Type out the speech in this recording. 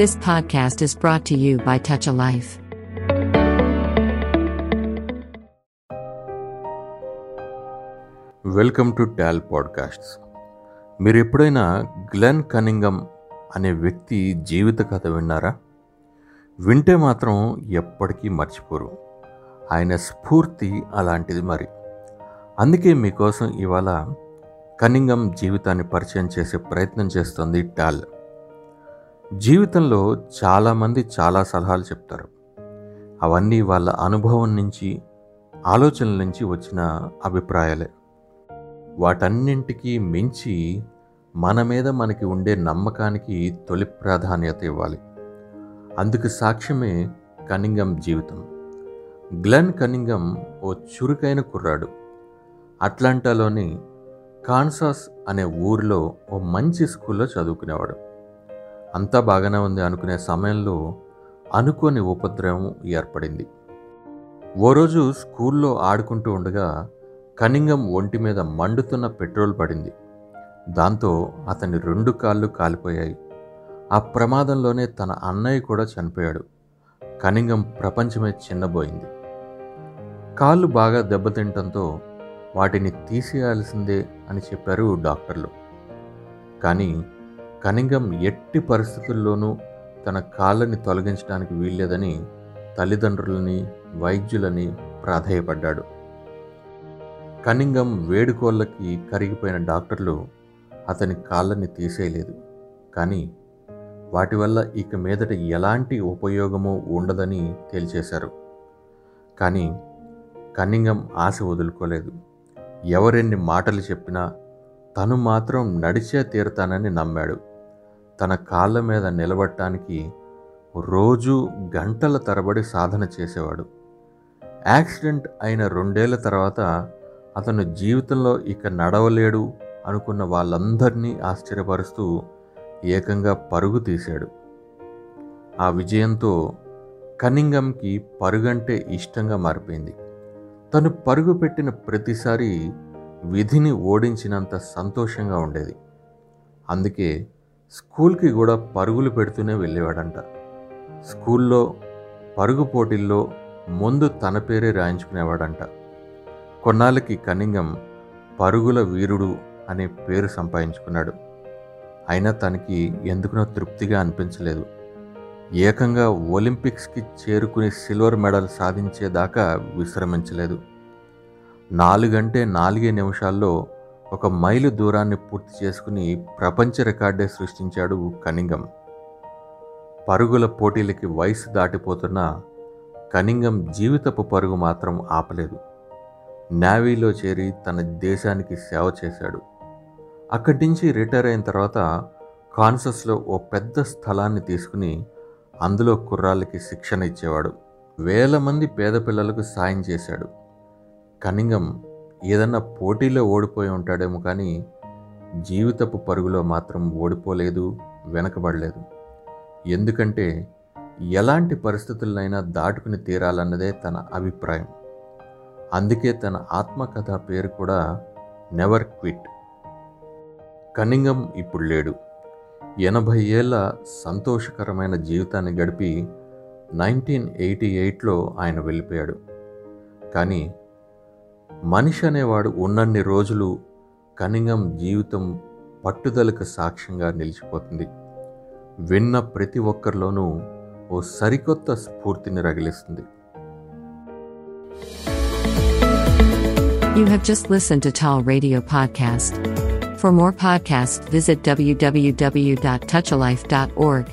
This podcast is brought to you by Touch A Life. Welcome to tall podcasts. మీరు ఎప్పుడైనా Glenn Cunningham అనే వ్యక్తి జీవిత కథ విన్నారా? వింటే మాత్రం ఎప్పటికీ మర్చిపోరు. ఆయన స్ఫూర్తి అలాంటిది మరి. అందుకే మీకోసం ఇవాళ కన్నింగమ్ జీవితాన్ని పరిచయం చేసే ప్రయత్నం చేస్తుంది టాల్. జీవితంలో చాలామంది చాలా సలహాలు చెప్తారు. అవన్నీ వాళ్ళ అనుభవం నుంచి, ఆలోచనల నుంచి వచ్చిన అభిప్రాయాలే. వాటన్నింటికీ మించి మన మీద మనకి ఉండే నమ్మకానికి తొలి ప్రాధాన్యత ఇవ్వాలి. అందుకు సాక్ష్యమే కన్నింగమ్ జీవితం. గ్లెన్ కన్నింగమ్ ఓ చురుకైన కుర్రాడు. అట్లాంటాలోని కాన్సాస్ అనే ఊరిలో ఓ మంచి స్కూల్లో చదువుకునేవాడు. అంతా బాగానే ఉంది అనుకునే సమయంలో అనుకోని ఉపద్రవం ఏర్పడింది. ఓ రోజు స్కూల్లో ఆడుకుంటూ ఉండగా కన్నింగమ్ ఒంటి మీద మండుతున్న పెట్రోల్ పడింది. దాంతో అతని రెండు కాళ్ళు కాలిపోయాయి. ఆ ప్రమాదంలోనే తన అన్నయ్య కూడా చనిపోయాడు. కన్నింగమ్ ప్రపంచమే చిన్నబోయింది. కాళ్ళు బాగా దెబ్బతింటంతో వాటిని తీసేయాల్సిందే అని చెప్పారు డాక్టర్లు. కానీ కన్నింగమ్ ఎట్టి పరిస్థితుల్లోనూ తన కాళ్ళని తొలగించడానికి వీల్లేదని తల్లిదండ్రులని, వైద్యులని ప్రాధేయపడ్డాడు. కన్నింగమ్ వేడుకోళ్ళకి కరిగిపోయిన డాక్టర్లు అతని కాళ్ళని తీసేయలేదు. కానీ వాటి వల్ల ఇక మీదట ఎలాంటి ఉపయోగమూ ఉండదని తేల్చేశారు. కానీ కన్నింగమ్ ఆశ వదులుకోలేదు. ఎవరెన్ని మాటలు చెప్పినా తను మాత్రం నడిచే తీరుతానని నమ్మాడు. తన కాళ్ళ మీద నిలబడటానికి రోజూ గంటల తరబడి సాధన చేసేవాడు. యాక్సిడెంట్ అయిన 2 ఏళ్ల తర్వాత అతను జీవితంలో ఇక నడవలేడు అనుకున్న వాళ్ళందరినీ ఆశ్చర్యపరుస్తూ ఏకంగా పరుగు తీశాడు. ఆ విజయంతో కన్నింగమ్కి పరుగంటే ఇష్టంగా మారిపోయింది. తను పరుగు పెట్టిన ప్రతిసారి విధిని ఓడించినంత సంతోషంగా ఉండేది. అందుకే స్కూల్కి కూడా పరుగులు పెడుతూనే వెళ్ళేవాడంట. స్కూల్లో పరుగు పోటీల్లో ముందు తన పేరే రాయించుకునేవాడంట. కొన్నాళ్ళకి కన్నింగమ్ పరుగుల వీరుడు అనే పేరు సంపాదించుకున్నాడు. అయినా తనకి ఎందుకునో తృప్తిగా అనిపించలేదు. ఏకంగా ఒలింపిక్స్కి చేరుకుని సిల్వర్ మెడల్ సాధించేదాకా విశ్రమించలేదు. 4 గంటల 4 నిమిషాల్లో 1 మైలు దూరాన్ని పూర్తి చేసుకుని ప్రపంచ రికార్డే సృష్టించాడు కన్నింగమ్. పరుగుల పోటీలకి వయసు దాటిపోతున్న కన్నింగమ్ జీవితపు పరుగు మాత్రం ఆపలేదు. నేవీలో చేరి తన దేశానికి సేవ చేశాడు. అక్కడి నుంచి రిటైర్ అయిన తర్వాత కాన్సస్లో ఓ పెద్ద స్థలాన్ని తీసుకుని అందులో కుర్రాళ్ళకి శిక్షణ ఇచ్చేవాడు. వేల మంది పేద పిల్లలకు సాయం చేశాడు. కన్నింగమ్ ఏదన్నా పోటీలో ఓడిపోయి ఉంటాడేమో, కానీ జీవితపు పరుగులో మాత్రం ఓడిపోలేదు, వెనకబడలేదు. ఎందుకంటే ఎలాంటి పరిస్థితులనైనా దాటుకుని తీరాలన్నదే తన అభిప్రాయం. అందుకే తన ఆత్మకథ పేరు కూడా నెవర్ క్విట్. కన్నింగమ్ ఇప్పుడు లేడు. 80 ఏళ్ల సంతోషకరమైన జీవితాన్ని గడిపి 1988లో ఆయన వెళ్ళిపోయాడు. కానీ మనిషి అనేవాడు ఉన్నన్ని రోజులు కన్నింగమ్ జీవితం పట్టుదలకు సాక్ష్యంగా నిలిచిపోతుంది. విన్న ప్రతి ఒక్కరిలోనూ ఓ సరికొత్త స్ఫూర్తిని రగిలిస్తుంది. You have just listened to TAL Radio Podcast. For more podcasts, visit www.touchalife.org.